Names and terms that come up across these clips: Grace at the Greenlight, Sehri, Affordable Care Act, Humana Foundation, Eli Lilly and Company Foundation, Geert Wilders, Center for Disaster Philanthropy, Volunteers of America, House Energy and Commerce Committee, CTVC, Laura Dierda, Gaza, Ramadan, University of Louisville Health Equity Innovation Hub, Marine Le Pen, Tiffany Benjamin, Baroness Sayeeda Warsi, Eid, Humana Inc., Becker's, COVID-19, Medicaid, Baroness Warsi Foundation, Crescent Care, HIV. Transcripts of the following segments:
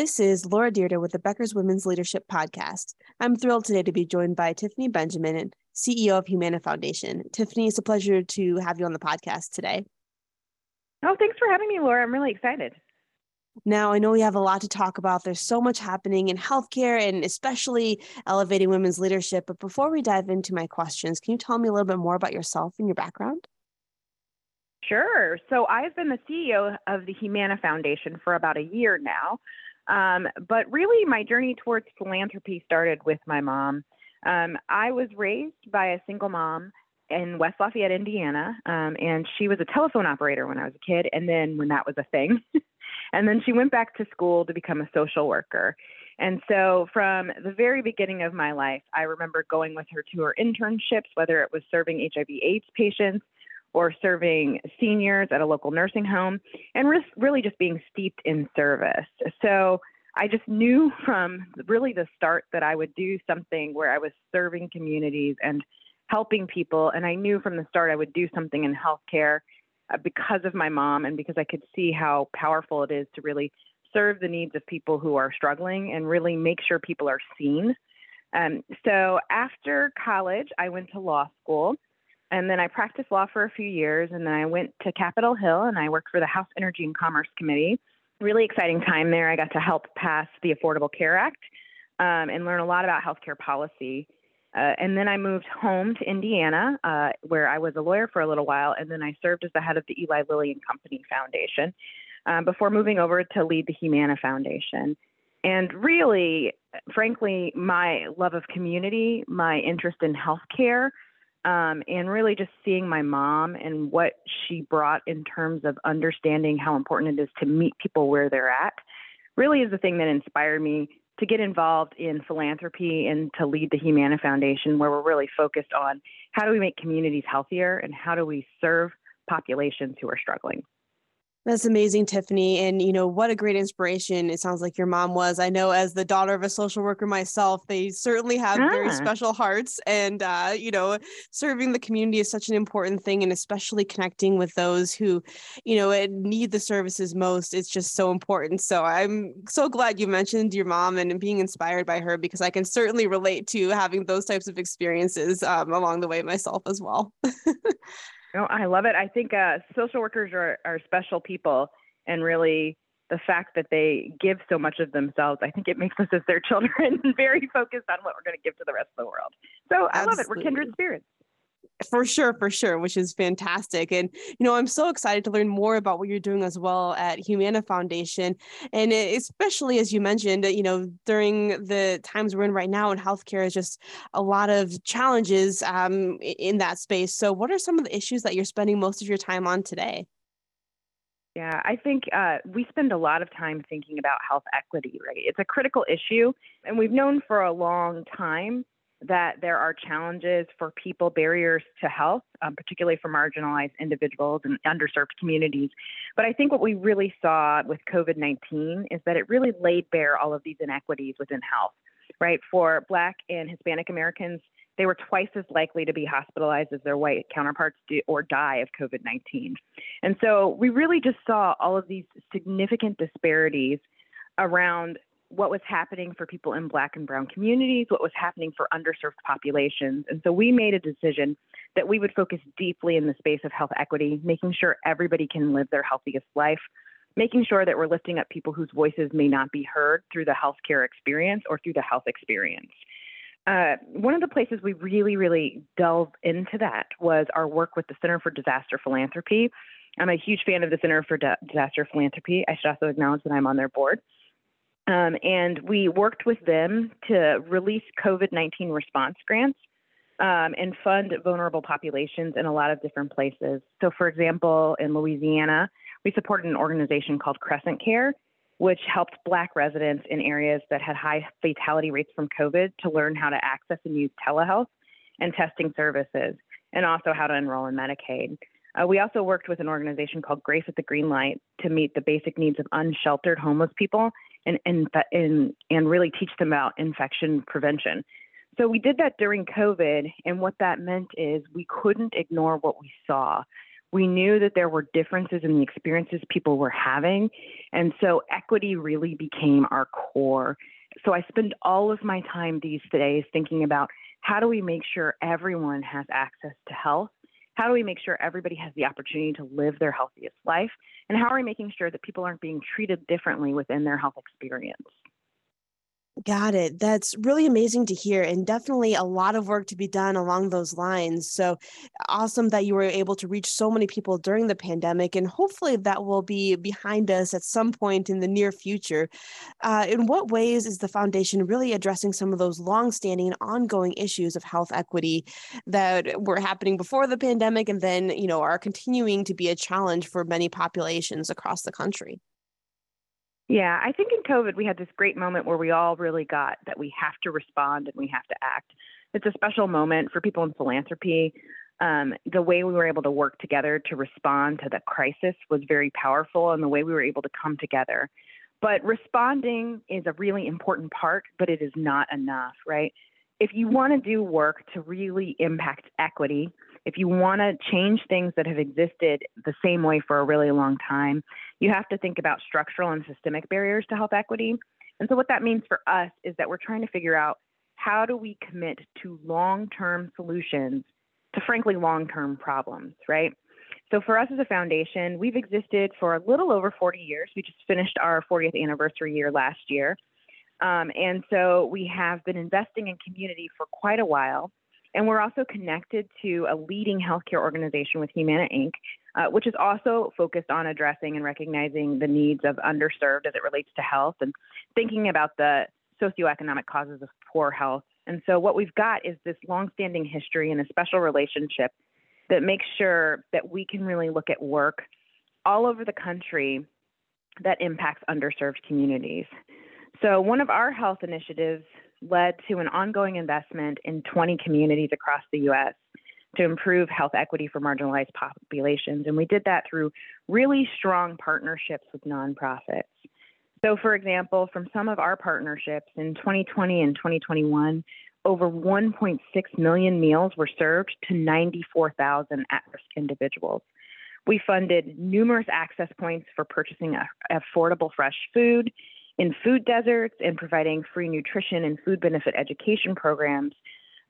This is Laura Dierda with the Becker's Women's Leadership Podcast. I'm thrilled today to be joined by Tiffany Benjamin, CEO of Humana Foundation. Tiffany, it's a pleasure to have you on the podcast today. Oh, thanks for having me, Laura. I'm really excited. Now, I know we have a lot to talk about. There's so much happening in healthcare and especially elevating women's leadership. But before we dive into my questions, can you tell me a little bit more about yourself and your background? Sure. So I've been the CEO of the Humana Foundation for about a year now. But really, my journey towards philanthropy started with my mom. I was raised by a single mom in West Lafayette, Indiana, and she was a telephone operator when I was a kid, and then when that was a thing. And then she went back to school to become a social worker. And so from the very beginning of my life, I remember going with her to her internships, whether it was serving HIV/AIDS patients or serving seniors at a local nursing home, and really just being steeped in service. So I just knew from really the start that I would do something where I was serving communities and helping people. And I knew from the start I would do something in healthcare because of my mom and because I could see how powerful it is to really serve the needs of people who are struggling and really make sure people are seen. So after college, I went to law school. And then I practiced law for a few years, and then I went to Capitol Hill, and I worked for the House Energy and Commerce Committee. Really exciting time there. I got to help pass the Affordable Care Act and learn a lot about healthcare policy. And then I moved home to Indiana, where I was a lawyer for a little while, and then I served as the head of the Eli Lilly and Company Foundation before moving over to lead the Humana Foundation. And really, frankly, my love of community, my interest in healthcare, and really just seeing my mom and what she brought in terms of understanding how important it is to meet people where they're at really is the thing that inspired me to get involved in philanthropy and to lead the Humana Foundation, where we're really focused on how do we make communities healthier and how do we serve populations who are struggling. That's amazing, Tiffany. And, you know, what a great inspiration it sounds like your mom was. I know as the daughter of a social worker myself, they certainly have very special hearts. And, you know, serving the community is such an important thing, and especially connecting with those who, you know, need the services most. It's just so important. So I'm so glad you mentioned your mom and being inspired by her, because I can certainly relate to having those types of experiences along the way myself as well. No, I love it. I think social workers are special people, and really the fact that they give so much of themselves, I think it makes us as their children very focused on what we're going to give to the rest of the world. So I love it. We're kindred spirits. For sure, which is fantastic. And, you know, I'm so excited to learn more about what you're doing as well at Humana Foundation. And especially, as you mentioned, you know, during the times we're in right now in healthcare is just a lot of challenges in that space. So what are some of the issues that you're spending most of your time on today? Yeah, I think we spend a lot of time thinking about health equity, right? It's a critical issue. And we've known for a long time that there are challenges for people, barriers to health, particularly for marginalized individuals and underserved communities. But I think what we really saw with COVID-19 is that it really laid bare all of these inequities within health, right? For Black and Hispanic Americans, they were twice as likely to be hospitalized as their white counterparts do, or die of COVID-19. And so we really just saw all of these significant disparities around what was happening for people in Black and Brown communities, what was happening for underserved populations. And so we made a decision that we would focus deeply in the space of health equity, making sure everybody can live their healthiest life, making sure that we're lifting up people whose voices may not be heard through the healthcare experience or through the health experience. One of the places we really delved into that was our work with the Center for Disaster Philanthropy. I'm a huge fan of the Center for Disaster Philanthropy. I should also acknowledge that I'm on their board. And we worked with them to release COVID-19 response grants and fund vulnerable populations in a lot of different places. So, for example, in Louisiana, we supported an organization called Crescent Care, which helped Black residents in areas that had high fatality rates from COVID to learn how to access and use telehealth and testing services, and also how to enroll in Medicaid. We also worked with an organization called Grace at the Greenlight to meet the basic needs of unsheltered homeless people and really teach them about infection prevention. So we did that during COVID, and what that meant is we couldn't ignore what we saw. We knew that there were differences in the experiences people were having. And so equity really became our core. So I spend all of my time these days thinking about how do we make sure everyone has access to health? How do we make sure everybody has the opportunity to live their healthiest life? And how are we making sure that people aren't being treated differently within their health experience? Got it. That's really amazing to hear, and definitely a lot of work to be done along those lines. So awesome that you were able to reach so many people during the pandemic, and hopefully that will be behind us at some point in the near future. In what ways is the foundation really addressing some of those longstanding and ongoing issues of health equity that were happening before the pandemic and then, you know, are continuing to be a challenge for many populations across the country? Yeah, I think in COVID, we had this great moment where we all really got that we have to respond and we have to act. It's a special moment for people in philanthropy. The way we were able to work together to respond to the crisis was very powerful, and the way we were able to come together. But responding is a really important part, but it is not enough, right? If you want to do work to really impact equity, if you want to change things that have existed the same way for a really long time, you have to think about structural and systemic barriers to health equity. And so what that means for us is that we're trying to figure out how do we commit to long-term solutions to, frankly, long-term problems, right? So for us as a foundation, we've existed for a little over 40 years. We just finished our 40th anniversary year last year. And so we have been investing in community for quite a while. And we're also connected to a leading healthcare organization with Humana Inc., which is also focused on addressing and recognizing the needs of underserved as it relates to health and thinking about the socioeconomic causes of poor health. And so what we've got is this longstanding history and a special relationship that makes sure that we can really look at work all over the country that impacts underserved communities. So one of our health initiatives led to an ongoing investment in 20 communities across the U.S. to improve health equity for marginalized populations. And we did that through really strong partnerships with nonprofits. So, for example, from some of our partnerships in 2020 and 2021, over 1.6 million meals were served to 94,000 at-risk individuals. We funded numerous access points for purchasing affordable fresh food in food deserts and providing free nutrition and food benefit education programs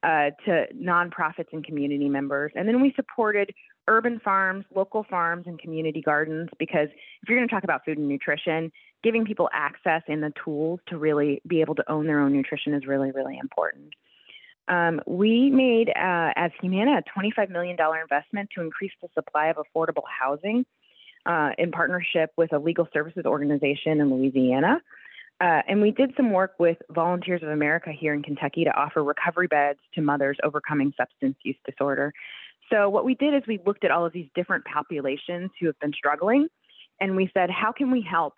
to nonprofits and community members. And then we supported urban farms, local farms, and community gardens, because if you're going to talk about food and nutrition, giving people access and the tools to really be able to own their own nutrition is really, really important. We made, as Humana, a $25 million investment to increase the supply of affordable housing in partnership with a legal services organization in Louisiana. And we did some work with Volunteers of America here in Kentucky to offer recovery beds to mothers overcoming substance use disorder. So what we did is we looked at all of these different populations who have been struggling, and we said, how can we help?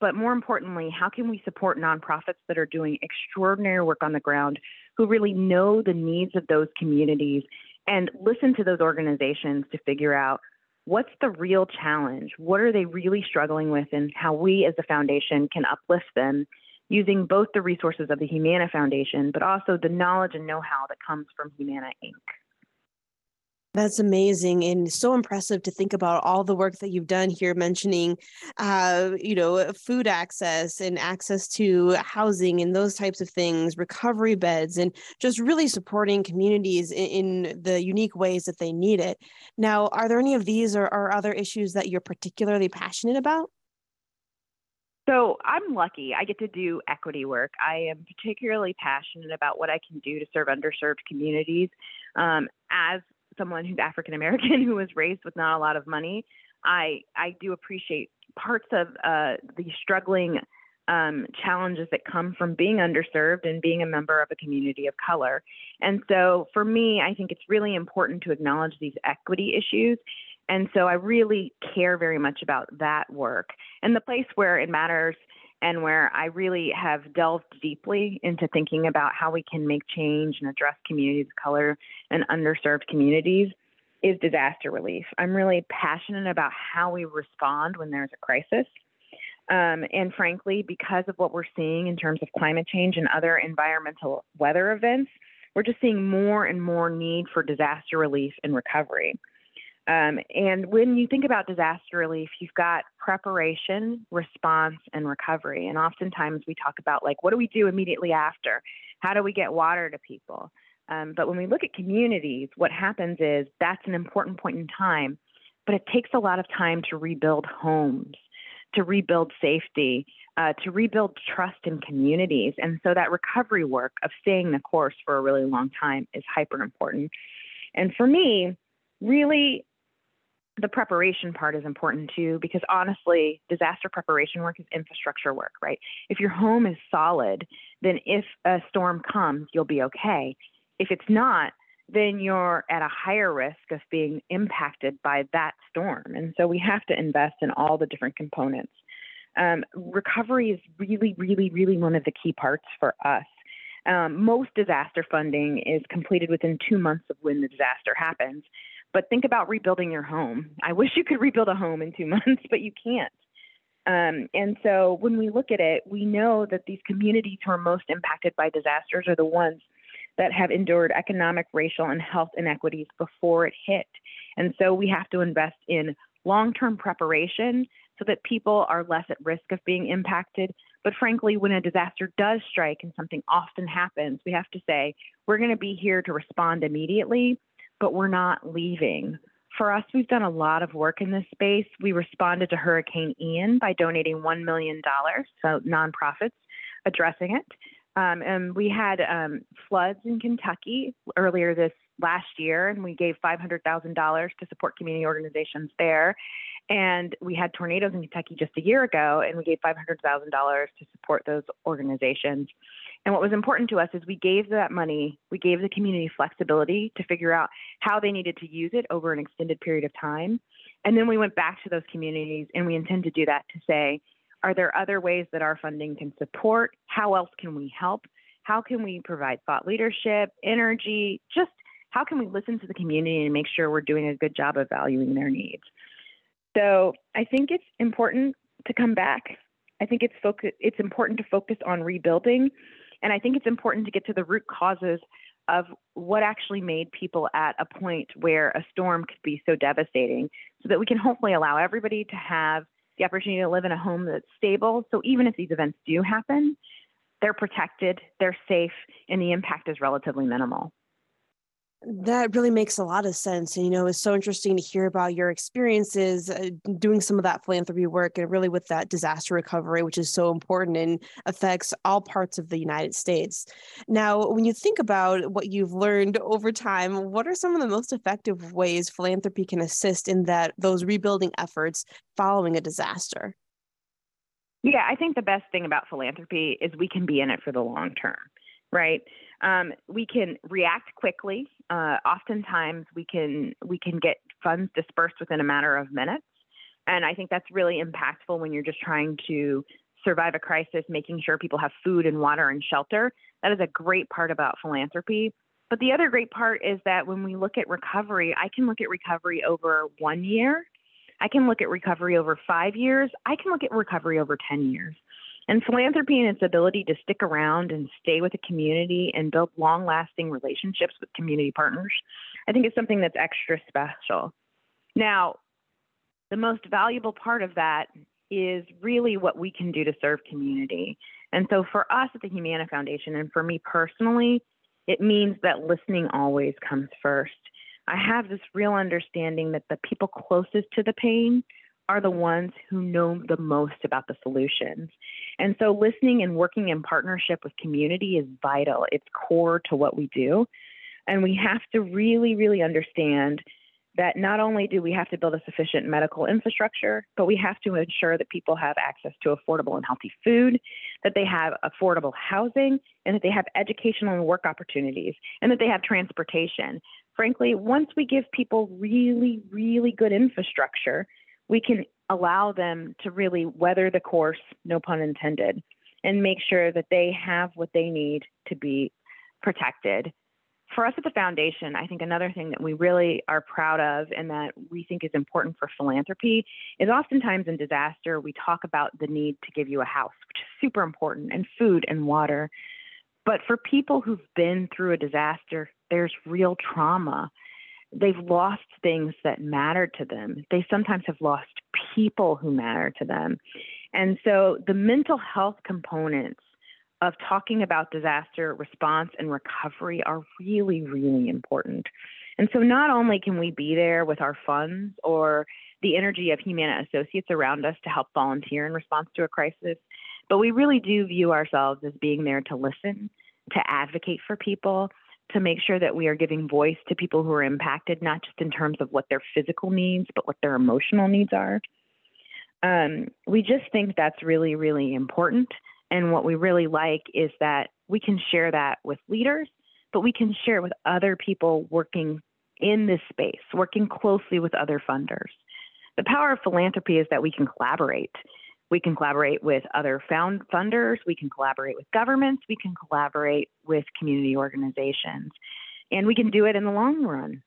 But more importantly, how can we support nonprofits that are doing extraordinary work on the ground, who really know the needs of those communities, and listen to those organizations to figure out what's the real challenge? What are they really struggling with, and how we as the foundation can uplift them using both the resources of the Humana Foundation, but also the knowledge and know-how that comes from Humana Inc. That's amazing, and so impressive to think about all the work that you've done here, mentioning, food access and access to housing and those types of things, recovery beds, and just really supporting communities in the unique ways that they need it. Now, are there any of these or other issues that you're particularly passionate about? So I'm lucky. I get to do equity work. I am particularly passionate about what I can do to serve underserved communities. As someone who's African-American, who was raised with not a lot of money, I do appreciate parts of the struggling challenges that come from being underserved and being a member of a community of color. And so for me, I think it's really important to acknowledge these equity issues. And so I really care very much about that work. And the place where it matters and where I really have delved deeply into thinking about how we can make change and address communities of color and underserved communities is disaster relief. I'm really passionate about how we respond when there's a crisis. And frankly, because of what we're seeing in terms of climate change and other environmental weather events, we're just seeing more and more need for disaster relief and recovery. And when you think about disaster relief, you've got preparation, response, and recovery. And oftentimes we talk about, like, what do we do immediately after? How do we get water to people? But when we look at communities, what happens is that's an important point in time, but it takes a lot of time to rebuild homes, to rebuild safety, to rebuild trust in communities. And so that recovery work of staying the course for a really long time is hyper important. And for me, really, the preparation part is important too, because honestly, disaster preparation work is infrastructure work, right? If your home is solid, then if a storm comes, you'll be okay. If it's not, then you're at a higher risk of being impacted by that storm. And so we have to invest in all the different components. Recovery is really one of the key parts for us. Most disaster funding is completed within 2 months of when the disaster happens. But think about rebuilding your home. I wish you could rebuild a home in 2 months, but you can't. And so when we look at it, we know that these communities who are most impacted by disasters are the ones that have endured economic, racial, and health inequities before it hit. And so we have to invest in long-term preparation so that people are less at risk of being impacted. But frankly, when a disaster does strike and something often happens, we have to say, we're going to be here to respond immediately, but we're not leaving. For us, we've done a lot of work in this space. We responded to Hurricane Ian by donating $1 million, so nonprofits addressing it. And we had floods in Kentucky earlier this last year, and we gave $500,000 to support community organizations there. And we had tornadoes in Kentucky just a year ago, and we gave $500,000 to support those organizations. And what was important to us is we gave that money, we gave the community flexibility to figure out how they needed to use it over an extended period of time. And then we went back to those communities, and we intend to do that to say, are there other ways that our funding can support? How else can we help? How can we provide thought leadership, energy? Just how can we listen to the community and make sure we're doing a good job of valuing their needs? So I think it's important to come back. I think it's important to focus on rebuilding. And I think it's important to get to the root causes of what actually made people at a point where a storm could be so devastating, so that we can hopefully allow everybody to have the opportunity to live in a home that's stable. So even if these events do happen, they're protected, they're safe, and the impact is relatively minimal. That really makes a lot of sense. And, you know, it's so interesting to hear about your experiences doing some of that philanthropy work and really with that disaster recovery, which is so important and affects all parts of the United States. Now, when you think about what you've learned over time, what are some of the most effective ways philanthropy can assist in those rebuilding efforts following a disaster? Yeah, I think the best thing about philanthropy is we can be in it for the long term, right? We can react quickly. Oftentimes we can get funds dispersed within a matter of minutes. And I think that's really impactful when you're just trying to survive a crisis, making sure people have food and water and shelter. That is a great part about philanthropy. But the other great part is that when we look at recovery, I can look at recovery over 1 year. I can look at recovery over 5 years. I can look at recovery over 10 years. And philanthropy and its ability to stick around and stay with a community and build long-lasting relationships with community partners, I think is something that's extra special. Now, the most valuable part of that is really what we can do to serve community. And so for us at the Humana Foundation, and for me personally, it means that listening always comes first. I have this real understanding that the people closest to the pain are the ones who know the most about the solutions. And so listening and working in partnership with community is vital. It's core to what we do. And we have to really understand that not only do we have to build a sufficient medical infrastructure, but we have to ensure that people have access to affordable and healthy food, that they have affordable housing, and that they have educational and work opportunities, and that they have transportation. Frankly, once we give people really good infrastructure, we can allow them to really weather the course, no pun intended, and make sure that they have what they need to be protected. For us at the foundation, I think another thing that we really are proud of and that we think is important for philanthropy is oftentimes in disaster, we talk about the need to give you a house, which is super important, and food and water. But for people who've been through a disaster, there's real trauma. they've lost things that matter to them. They sometimes have lost people who matter to them. And so the mental health components of talking about disaster response and recovery are really, really important. And so not only can we be there with our funds or the energy of Humana associates around us to help volunteer in response to a crisis, but we really do view ourselves as being there to listen, to advocate for people, to make sure that we are giving voice to people who are impacted, not just in terms of what their physical needs, but what their emotional needs are. We just think that's really, really important. And what we really like is that we can share that with leaders, but we can share with other people working in this space, working closely with other funders. The power of philanthropy is that we can collaborate. We can collaborate with other funders, we can collaborate with governments, we can collaborate with community organizations, and we can do it in the long run.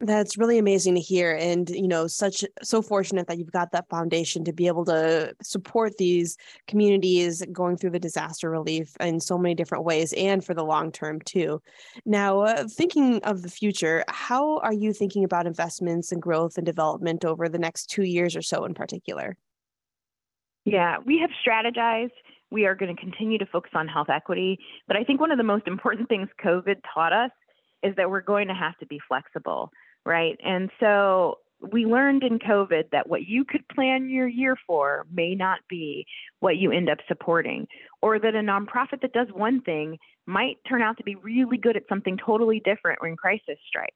That's really amazing to hear. And, you know, so fortunate that you've got that foundation to be able to support these communities going through the disaster relief in so many different ways and for the long term too. Now, thinking of the future, how are you thinking about investments and growth and development over the next 2 years or so in particular? Yeah, we have strategized. We are going to continue to focus on health equity. But I think one of the most important things COVID taught us is that we're going to have to be flexible, right? And so we learned in COVID that what you could plan your year for may not be what you end up supporting, or that a nonprofit that does one thing might turn out to be really good at something totally different when crisis strikes.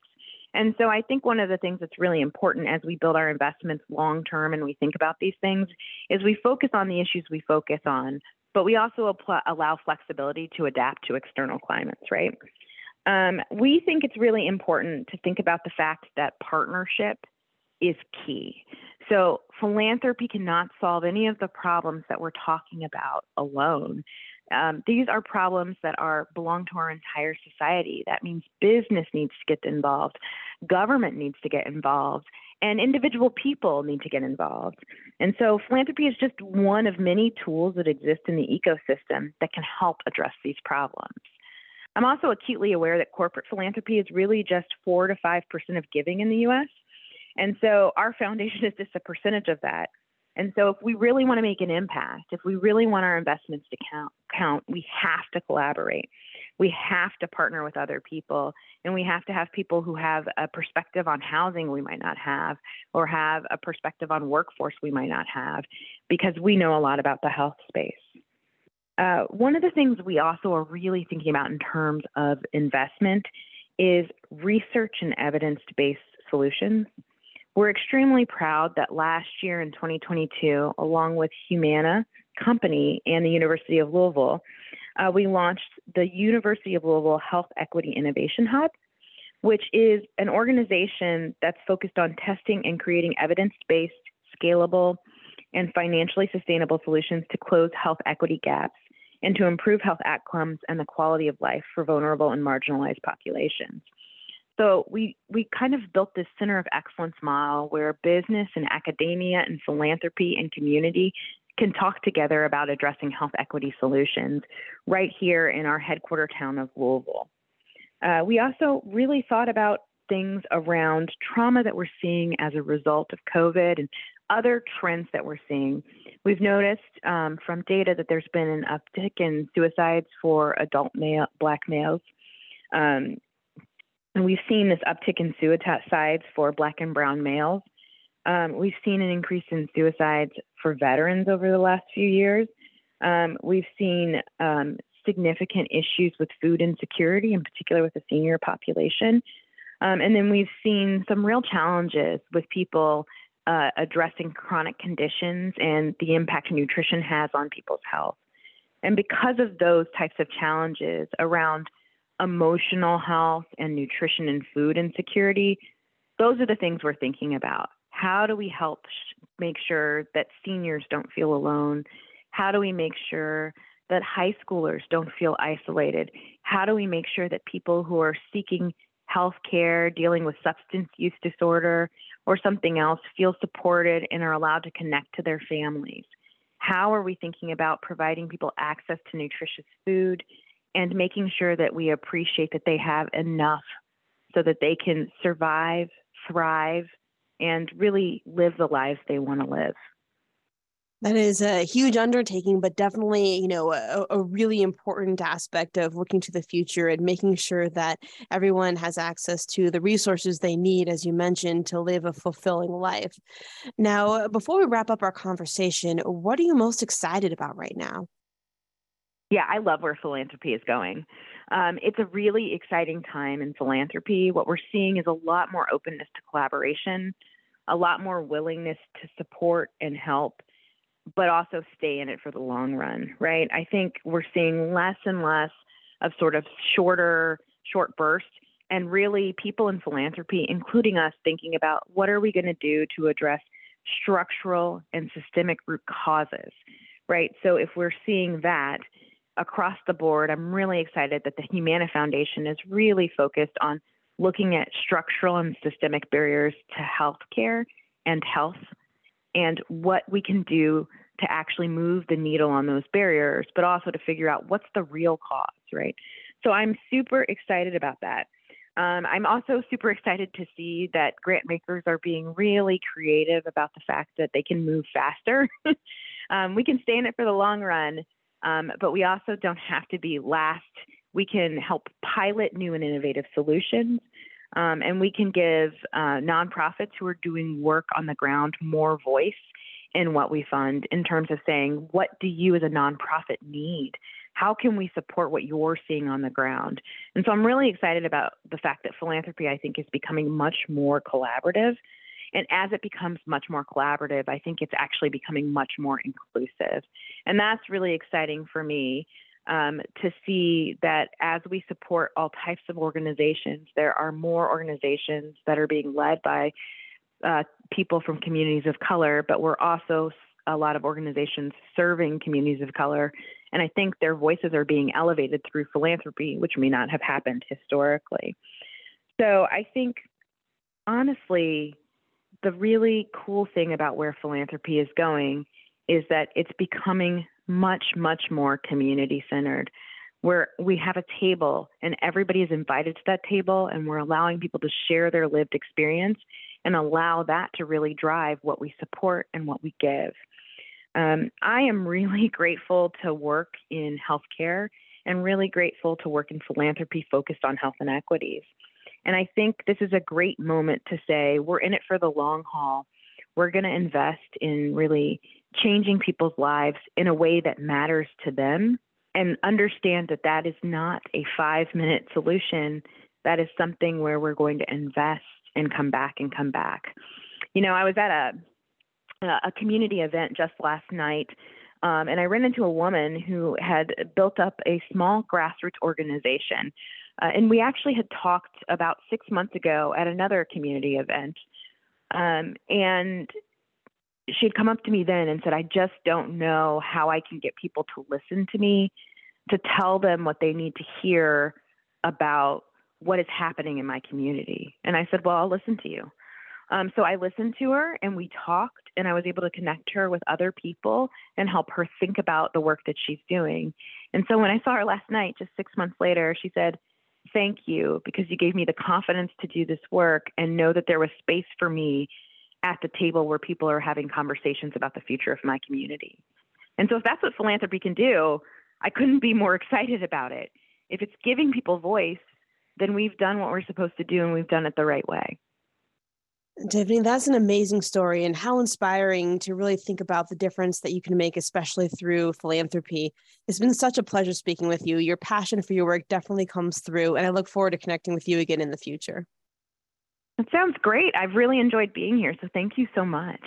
And so I think one of the things that's really important as we build our investments long-term and we think about these things is we focus on the issues we focus on, but we also allow flexibility to adapt to external climates, right? We think it's really important to think about the fact that partnership is key. So philanthropy cannot solve any of the problems that we're talking about alone. These are problems that belong to our entire society. That means business needs to get involved, government needs to get involved, and individual people need to get involved. And so philanthropy is just one of many tools that exist in the ecosystem that can help address these problems. I'm also acutely aware that corporate philanthropy is really just 4 to 5% of giving in the U.S. And so our foundation is just a percentage of that. And so if we really want to make an impact, if we really want our investments to count, we have to collaborate. We have to partner with other people, and we have to have people who have a perspective on housing we might not have, or have a perspective on workforce we might not have, because we know a lot about the health space. One of the things we also are really thinking about in terms of investment is research and evidence-based solutions. We're extremely proud that last year in 2022, along with Humana Company and the University of Louisville, we launched the University of Louisville Health Equity Innovation Hub, which is an organization that's focused on testing and creating evidence-based, scalable, and financially sustainable solutions to close health equity gaps and to improve health outcomes and the quality of life for vulnerable and marginalized populations. So we kind of built this center of excellence model where business and academia and philanthropy and community can talk together about addressing health equity solutions right here in our headquarter town of Louisville. We also really thought about things around trauma that we're seeing as a result of COVID and other trends that we're seeing. We've noticed from data that there's been an uptick in suicides for adult Black males. And we've seen this uptick in suicides for Black and brown males. We've seen an increase in suicides for veterans over the last few years. We've seen significant issues with food insecurity, in particular with the senior population. And then we've seen some real challenges with people addressing chronic conditions and the impact nutrition has on people's health. And because of those types of challenges around emotional health and nutrition and food insecurity, those are the things we're thinking about. How do we help make sure that seniors don't feel alone? How do we make sure that high schoolers don't feel isolated? How do we make sure that people who are seeking health care, dealing with substance use disorder, or something else, feel supported and are allowed to connect to their families? How are we thinking about providing people access to nutritious food and making sure that we appreciate that they have enough so that they can survive, thrive, and really live the lives they want to live. That is a huge undertaking, but definitely, you know, a really important aspect of looking to the future and making sure that everyone has access to the resources they need, as you mentioned, to live a fulfilling life. Now, before we wrap up our conversation, what are you most excited about right now? Yeah, I love where philanthropy is going. It's a really exciting time in philanthropy. What we're seeing is a lot more openness to collaboration, a lot more willingness to support and help, but also stay in it for the long run, right? I think we're seeing less and less of sort of short bursts, and really people in philanthropy, including us, thinking about what are we going to do to address structural and systemic root causes, right? So if we're seeing that across the board, I'm really excited that the Humana Foundation is really focused on looking at structural and systemic barriers to healthcare and health, and what we can do to actually move the needle on those barriers, but also to figure out what's the real cause, right? So I'm super excited about that. I'm also super excited to see that grant makers are being really creative about the fact that they can move faster. We can stay in it for the long run, but we also don't have to be last. We can help pilot new and innovative solutions. And we can give nonprofits who are doing work on the ground more voice in what we fund in terms of saying, what do you as a nonprofit need? How can we support what you're seeing on the ground? And so I'm really excited about the fact that philanthropy, I think, is becoming much more collaborative. And as it becomes much more collaborative, I think it's actually becoming much more inclusive. And that's really exciting for me. To see that as we support all types of organizations, there are more organizations that are being led by people from communities of color, but we're also a lot of organizations serving communities of color. And I think their voices are being elevated through philanthropy, which may not have happened historically. So I think, honestly, the really cool thing about where philanthropy is going is that it's becoming much more community-centered, where we have a table and everybody is invited to that table, and we're allowing people to share their lived experience and allow that to really drive what we support and what we give. I am really grateful to work in healthcare and really grateful to work in philanthropy focused on health inequities. And I think this is a great moment to say we're in it for the long haul. We're going to invest in really changing people's lives in a way that matters to them, and understand that that is not a 5-minute solution. That is something where we're going to invest and come back and come back. You know, I was at a community event just last night, and I ran into a woman who had built up a small grassroots organization. And we actually had talked about 6 months ago at another community event. And she'd come up to me then and said, I just don't know how I can get people to listen to me, to tell them what they need to hear about what is happening in my community. And I said, well, I'll listen to you. So I listened to her and we talked, and I was able to connect her with other people and help her think about the work that she's doing. And so when I saw her last night, just 6 months later, she said, thank you, because you gave me the confidence to do this work and know that there was space for me at the table where people are having conversations about the future of my community. And so if that's what philanthropy can do, I couldn't be more excited about it. If it's giving people voice, then we've done what we're supposed to do, and we've done it the right way. Tiffany, that's an amazing story, and how inspiring to really think about the difference that you can make, especially through philanthropy. It's been such a pleasure speaking with you. Your passion for your work definitely comes through, and I look forward to connecting with you again in the future. That sounds great. I've really enjoyed being here, so thank you so much.